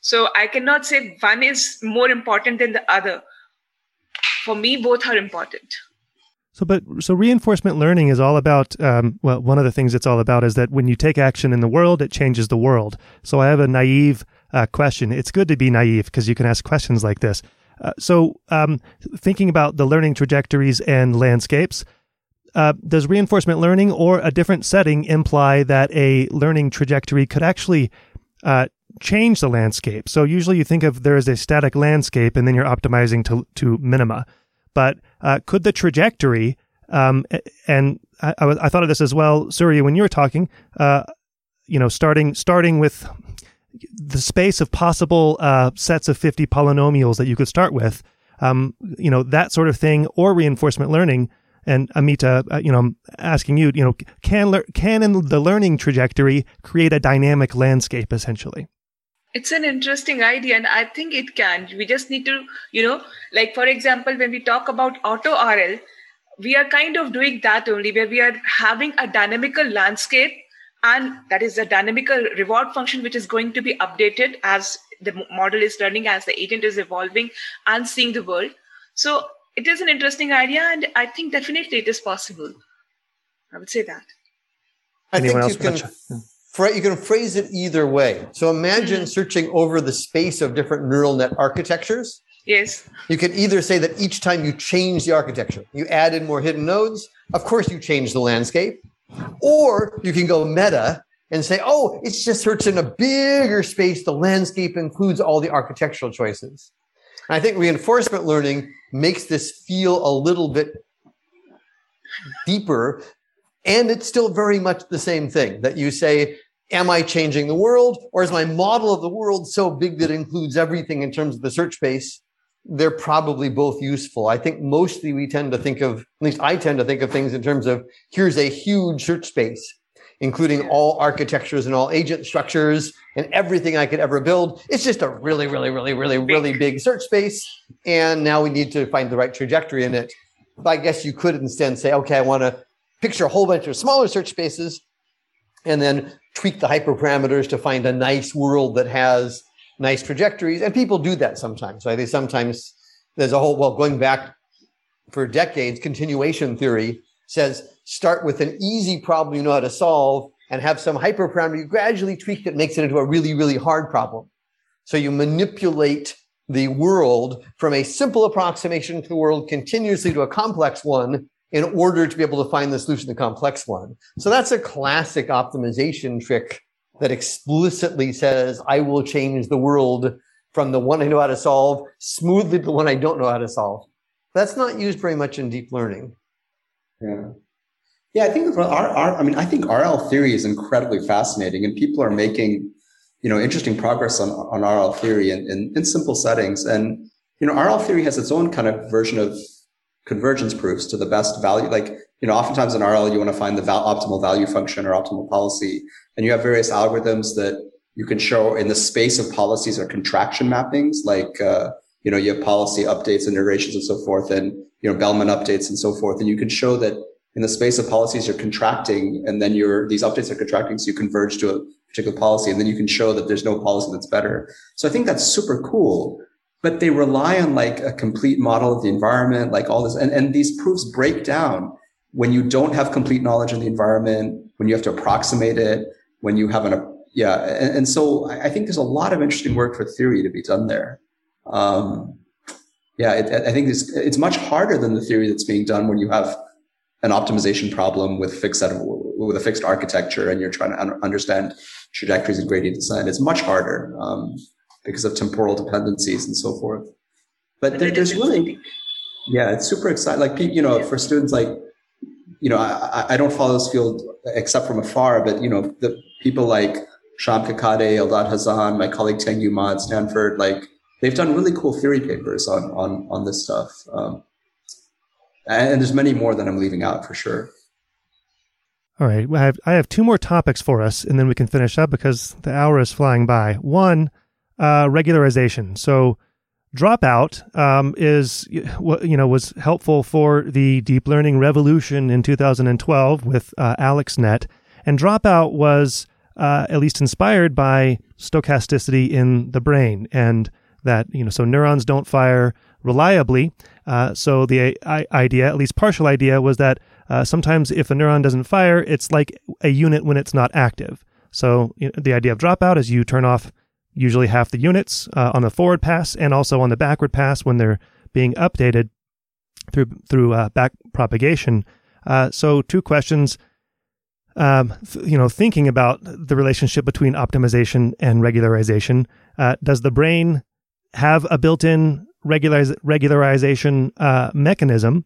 So I cannot say one is more important than the other. For me, both are important. So reinforcement learning is all about, well, one of the things it's all about is that when you take action in the world, it changes the world. So I have a naive question. It's good to be naive because you can ask questions like this. Thinking about the learning trajectories and landscapes, does reinforcement learning or a different setting imply that a learning trajectory could actually change the landscape? So usually you think of there is a static landscape and then you're optimizing to minima. But could the trajectory, and I thought of this as well, Surya, when you were talking, starting with the space of possible sets of 50 polynomials that you could start with, that sort of thing, or reinforcement learning. And Amita, I'm asking you, can the learning trajectory create a dynamic landscape, essentially? It's an interesting idea, and I think it can. We just need to, like, for example, when we talk about auto-RL, we are kind of doing that only, where we are having a dynamical landscape, and that is a dynamical reward function, which is going to be updated as the model is learning, as the agent is evolving and seeing the world. So it is an interesting idea, and I think definitely it is possible. I would say that. I Anyone think else you can phrase it either way. So imagine searching over the space of different neural net architectures. Yes. You can either say that each time you change the architecture, you add in more hidden nodes, of course you change the landscape. Or you can go meta and say, oh, it's just searched in a bigger space. The landscape includes all the architectural choices. I think reinforcement learning makes this feel a little bit deeper, and it's still very much the same thing, that you say, am I changing the world, or is my model of the world so big that it includes everything in terms of the search space? They're probably both useful. I think mostly we tend to think of, at least I tend to think of things in terms of, here's a huge search space, including all architectures and all agent structures and everything I could ever build. It's just a really, really, really, really, really big search space. And now we need to find the right trajectory in it. But I guess you could instead say, okay, I want to picture a whole bunch of smaller search spaces and then tweak the hyperparameters to find a nice world that has nice trajectories. And people do that sometimes. So I think sometimes there's a whole, well, going back for decades, continuation theory says, start with an easy problem you know how to solve and have some hyperparameter you gradually tweak that makes it into a really, really hard problem. So you manipulate the world from a simple approximation to the world continuously to a complex one in order to be able to find the solution to the complex one. So that's a classic optimization trick that explicitly says, I will change the world from the one I know how to solve smoothly to the one I don't know how to solve. That's not used very much in deep learning. Yeah, I think I think RL theory is incredibly fascinating, and people are making, interesting progress on RL theory in simple settings. And RL theory has its own kind of version of convergence proofs to the best value. Like you know, oftentimes in RL, you want to find the optimal value function or optimal policy. And you have various algorithms that you can show in the space of policies or contraction mappings, like, you know, you have policy updates and iterations and so forth, and, you know, Bellman updates and so forth. And you can show that in the space of policies, you're contracting, and then these updates are contracting, so you converge to a particular policy, and then you can show that there's no policy that's better. So I think that's super cool, but they rely on like a complete model of the environment, like all this, and these proofs break down when you don't have complete knowledge of the environment, when you have to approximate it, when you have and so I think there's a lot of interesting work for theory to be done there. I think it's much harder than the theory that's being done when you have an optimization problem with a fixed architecture, and you're trying to understand trajectories and gradient descent. It's much harder because of temporal dependencies and so forth. But there's really, it's super exciting. Like, you know, for students, like, you know, I don't follow this field except from afar, but, you know, the people like Sham Kakade, Eldad Hazan, my colleague Tengyu Ma at Stanford, like, they've done really cool theory papers on this stuff. And there's many more that I'm leaving out for sure. All right. Well, I have two more topics for us, and then we can finish up because the hour is flying by. One, regularization. So dropout was helpful for the deep learning revolution in 2012 with AlexNet. And dropout was at least inspired by stochasticity in the brain, and that, you know, so neurons don't fire reliably. So the idea, at least partial idea, was that sometimes if a neuron doesn't fire, it's like a unit when it's not active. So, you know, the idea of dropout is you turn off usually half the units on the forward pass and also on the backward pass when they're being updated through back propagation. So two questions, thinking about the relationship between optimization and regularization. Does the brain have a built-in regularization mechanism?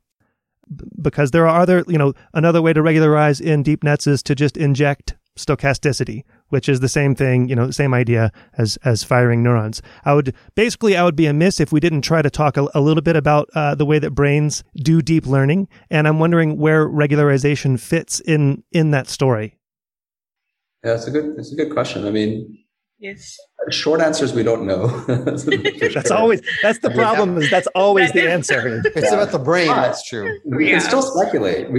Because there are other, you know, another way to regularize in deep nets is to just inject stochasticity, which is the same thing, you know, same idea as firing neurons. I would be amiss if we didn't try to talk a little bit about the way that brains do deep learning, and I'm wondering where regularization fits in that story. Yeah, it's a good question. I mean, yes. Short answers, we don't know. That's the problem. That's always the answer. It's about the brain. That's true. We can still speculate.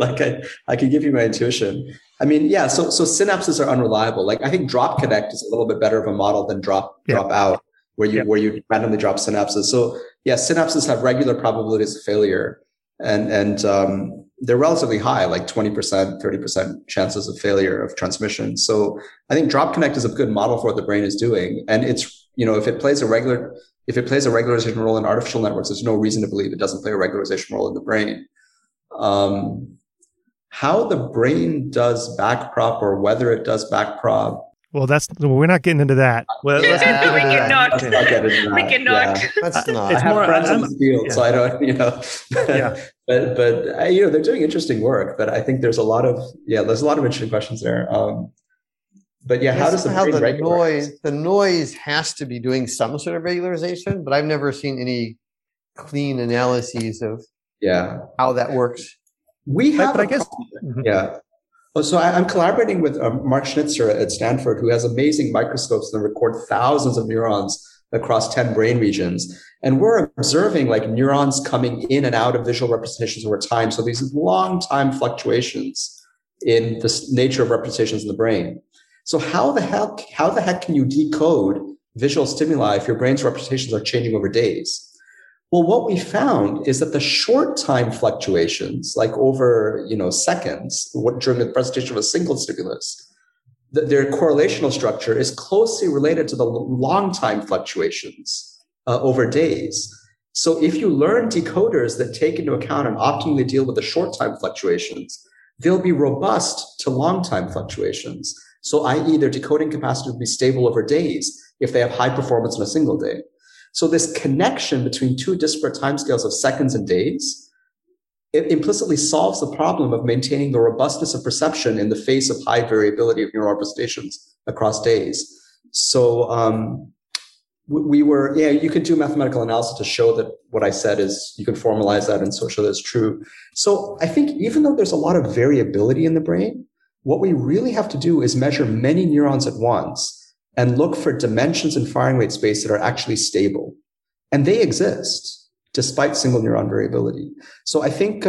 Like I can give you my intuition. I mean, yeah. So synapses are unreliable. Like I think drop connect is a little bit better of a model than drop out, where you randomly drop synapses. So yeah, synapses have regular probabilities of failure, and they're relatively high, like 20%, 30% chances of failure of transmission. So I think drop connect is a good model for what the brain is doing. And it's, you know, if it plays a regularization role in artificial networks, there's no reason to believe it doesn't play a regularization role in the brain. How the brain does backprop, or whether it does backprop. Well, we're not getting into that. Well, let's not get into that. I have friends in the field, so I don't, you know. But you know, they're doing interesting work. But I think there's a lot of interesting questions there. But yeah, how does the noise? The noise has to be doing some sort of regularization, but I've never seen any clean analyses of how that works. We have, but I guess, So I'm collaborating with Mark Schnitzer at Stanford, who has amazing microscopes that record thousands of neurons across 10 brain regions. And we're observing like neurons coming in and out of visual representations over time. So these long time fluctuations in the nature of representations in the brain. So how the heck can you decode visual stimuli if your brain's representations are changing over days? Well, what we found is that the short time fluctuations, like over, you know, seconds, during the presentation of a single stimulus, their correlational structure is closely related to the long time fluctuations over days. So if you learn decoders that take into account and optimally deal with the short time fluctuations, they'll be robust to long time fluctuations. So i.e. their decoding capacity will be stable over days if they have high performance in a single day. So this connection between two disparate timescales of seconds and days, it implicitly solves the problem of maintaining the robustness of perception in the face of high variability of neural representations across days. So we were, yeah, you could do mathematical analysis to show that what I said is, you can formalize that and so show that's true. So I think even though there's a lot of variability in the brain, what we really have to do is measure many neurons at once and look for dimensions in firing rate space that are actually stable. And they exist despite single neuron variability. So I think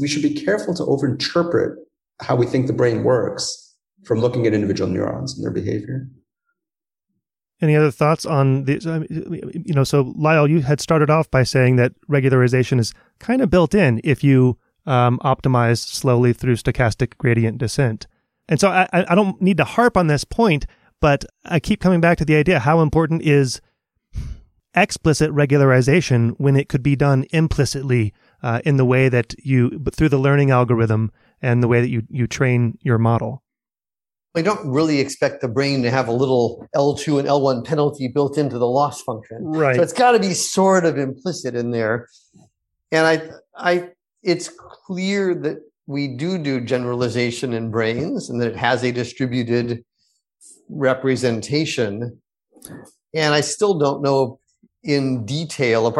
we should be careful to overinterpret how we think the brain works from looking at individual neurons and their behavior. Any other thoughts on the, you know, so Lyle, you had started off by saying that regularization is kind of built in if you optimize slowly through stochastic gradient descent. And so I don't need to harp on this point, but I keep coming back to the idea, how important is explicit regularization when it could be done implicitly in the way that but through the learning algorithm and the way that you train your model? I don't really expect the brain to have a little L2 and L1 penalty built into the loss function. Right. So it's got to be sort of implicit in there. And it's clear that we do generalization in brains and that it has a distributed representation. And I still don't know in detail,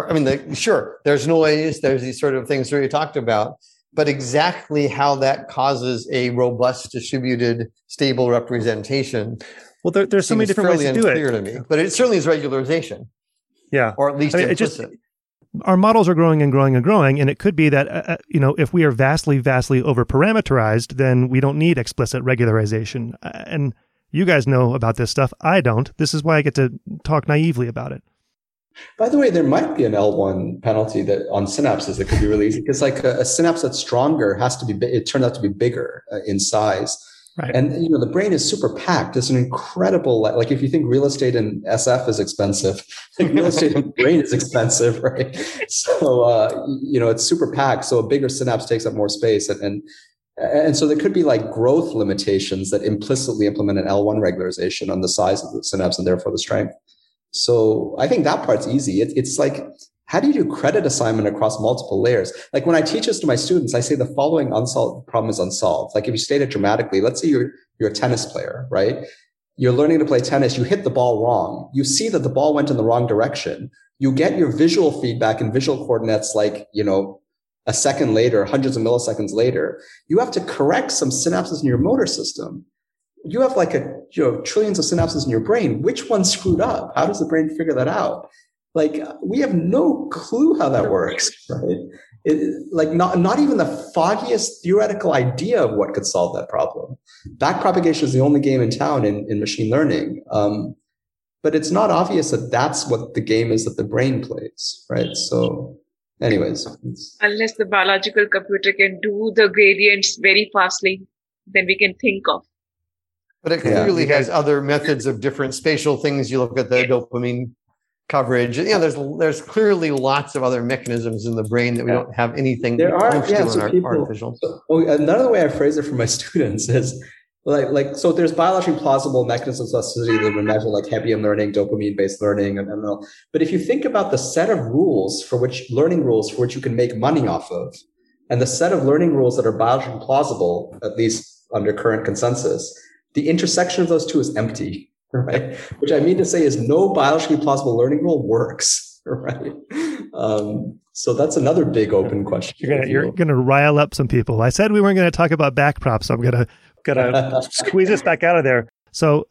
sure, there's noise, there's these sort of things that you talked about. But exactly how that causes a robust, distributed, stable representation. Well, there's so many different ways to do it. It's fairly unclear to me, but it certainly is regularization. Yeah, or at least implicit. Our models are growing and growing and growing, and it could be that if we are vastly, vastly over-parameterized, then we don't need explicit regularization. And you guys know about this stuff. I don't. This is why I get to talk naively about it. By the way, there might be an L1 penalty that on synapses that could be really easy, because like a synapse that's stronger has to be, it turned out to be bigger in size. Right. And, the brain is super packed. It's an incredible, like if you think real estate in SF is expensive, like real estate in the brain is expensive, right? So, it's super packed. So a bigger synapse takes up more space. And so there could be like growth limitations that implicitly implement an L1 regularization on the size of the synapse and therefore the strength. So I think that part's easy. It's like, how do you do credit assignment across multiple layers? Like when I teach this to my students, I say the following unsolved problem is unsolved. Like if you state it dramatically, let's say you're a tennis player, right? You're learning to play tennis. You hit the ball wrong. You see that the ball went in the wrong direction. You get your visual feedback and visual coordinates like, a second later, hundreds of milliseconds later. You have to correct some synapses in your motor system. You have like trillions of synapses in your brain. Which one screwed up? How does the brain figure that out? Like we have no clue how that works, right? Not even the foggiest theoretical idea of what could solve that problem. Backpropagation is the only game in town in machine learning. But it's not obvious that that's what the game is that the brain plays, right? So anyways. Unless the biological computer can do the gradients very fastly, then we can think of. But it clearly has other methods of different spatial things. You look at the dopamine coverage. There's clearly lots of other mechanisms in the brain that we don't have anything. There are artificial. Another way I phrase it for my students is so there's biologically plausible mechanisms of plasticity that we measure, like Hebbian learning, dopamine-based learning, and ML. But if you think about the set of learning rules for which you can make money off of, and the set of learning rules that are biologically plausible, at least under current consensus. The intersection of those two is empty, right? Which I mean to say is no biologically plausible learning rule works, right? So that's another big open question. You're gonna rile up some people. I said we weren't going to talk about backprops, so I'm gonna squeeze this back out of there. So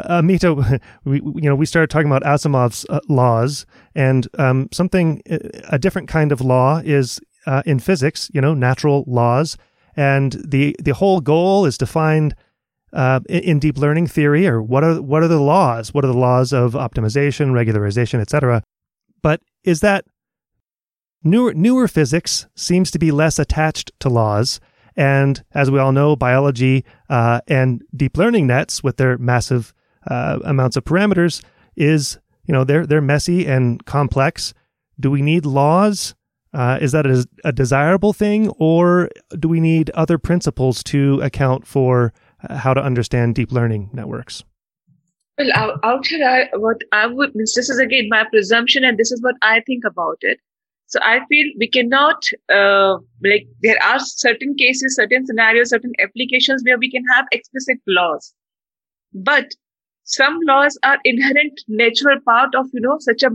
Amita, we started talking about Asimov's laws, and a different kind of law is in physics, natural laws, and the whole goal is to find. In deep learning theory, or what are the laws? What are the laws of optimization, regularization, etc.? But is that newer physics seems to be less attached to laws, and as we all know, biology and deep learning nets with their massive amounts of parameters is they're messy and complex. Do we need laws? Is that a desirable thing, or do we need other principles to account for? How to understand deep learning networks? Well, out here, this is again my presumption, and this is what I think about it. So I feel we cannot, there are certain cases, certain scenarios, certain applications where we can have explicit laws. But some laws are inherent natural part of, you know, such a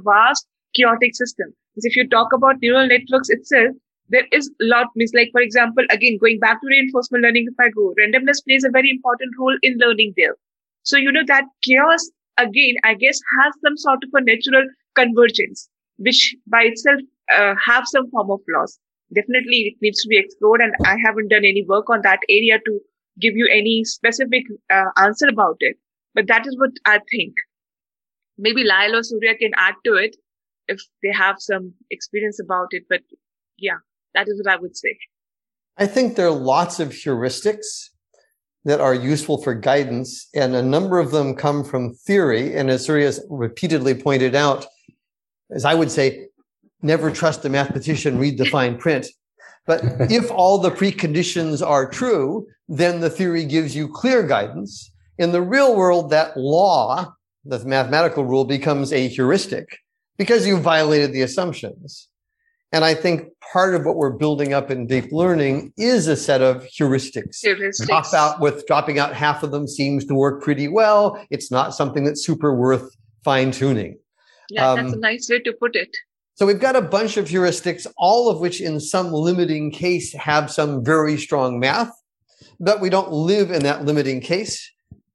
vast, chaotic system. Because if you talk about neural networks itself, there is a lot, like, for example, again, going back to reinforcement learning, if I go, randomness plays a very important role in learning there. So, you know, that chaos, again, I guess, has some sort of a natural convergence, which by itself have some form of laws. Definitely, it needs to be explored, and I haven't done any work on that area to give you any specific answer about it. But that is what I think. Maybe Lyle or Surya can add to it if they have some experience about it. But yeah, that is what I would say. I think there are lots of heuristics that are useful for guidance, and a number of them come from theory. And as Surya has repeatedly pointed out, as I would say, never trust a mathematician, read the fine print. But if all the preconditions are true, then the theory gives you clear guidance. In the real world, that law, the mathematical rule, becomes a heuristic because you violated the assumptions. And I think part of what we're building up in deep learning is a set of heuristics. Dropping out half of them seems to work pretty well. It's not something that's super worth fine-tuning. Yeah, that's a nice way to put it. So we've got a bunch of heuristics, all of which in some limiting case have some very strong math, but we don't live in that limiting case.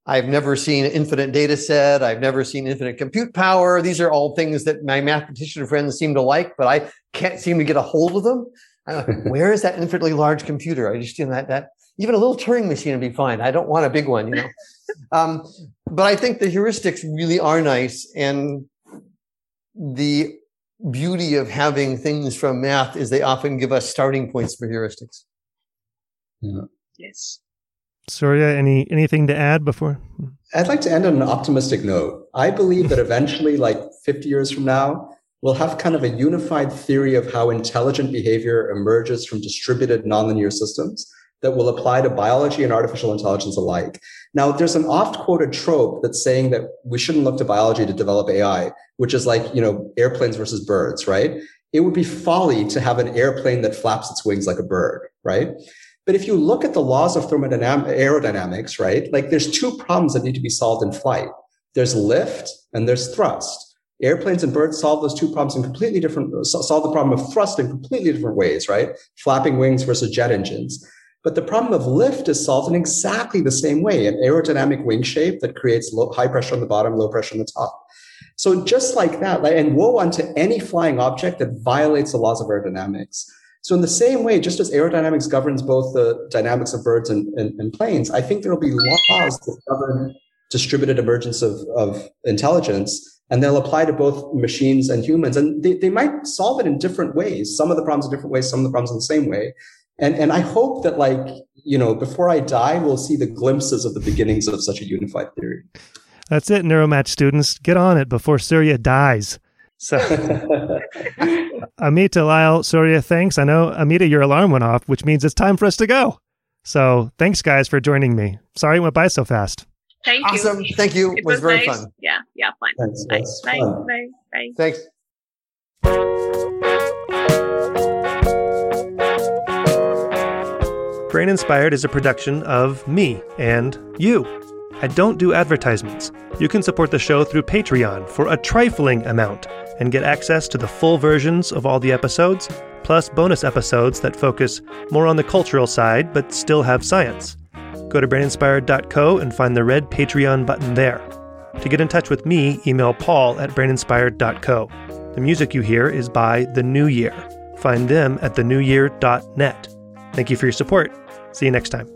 I've never seen an infinite data set. I've never seen infinite compute power. These are all things that my mathematician friends seem to like, but I can't seem to get a hold of them. I'm like, where is that infinitely large computer? I just, even a little Turing machine would be fine. I don't want a big one, you know. But I think the heuristics really are nice, and the beauty of having things from math is they often give us starting points for heuristics. Yeah. Yes. Surya, anything to add before? I'd like to end on an optimistic note. I believe that eventually, like 50 years from now, we'll have kind of a unified theory of how intelligent behavior emerges from distributed nonlinear systems that will apply to biology and artificial intelligence alike. Now, there's an oft-quoted trope that's saying that we shouldn't look to biology to develop AI, which is like, you know, airplanes versus birds, right? It would be folly to have an airplane that flaps its wings like a bird, right? But if you look at the laws of aerodynamics, right, like there's two problems that need to be solved in flight. There's lift and there's thrust. Airplanes and birds solve those two problems in completely different, solve the problem of thrust in completely different ways, right? Flapping wings versus jet engines. But the problem of lift is solved in exactly the same way, an aerodynamic wing shape that creates high pressure on the bottom, low pressure on the top. So just like that, and woe unto any flying object that violates the laws of aerodynamics. So in the same way, just as aerodynamics governs both the dynamics of birds and planes, I think there will be laws that govern distributed emergence of intelligence. And they'll apply to both machines and humans. And they might solve it in different ways. Some of the problems are different ways, some of the problems are the same way. And I hope that, like, you know, before I die, we'll see the glimpses of the beginnings of such a unified theory. That's it, Neuromatch students. Get on it before Surya dies. So, Amita, Lyle, Surya, thanks. I know, Amita, your alarm went off, which means it's time for us to go. So thanks, guys, for joining me. Sorry it went by so fast. Thank you. Awesome. Thank you. It was very nice. Fun. Yeah, fun. Thanks. Nice. Bye. Thanks. Brain Inspired is a production of me and you. I don't do advertisements. You can support the show through Patreon for a trifling amount and get access to the full versions of all the episodes, plus bonus episodes that focus more on the cultural side but still have science. Go to braininspired.co and find the red Patreon button there. To get in touch with me, email paul@braininspired.co. The music you hear is by The New Year. Find them at thenewyear.net. Thank you for your support. See you next time.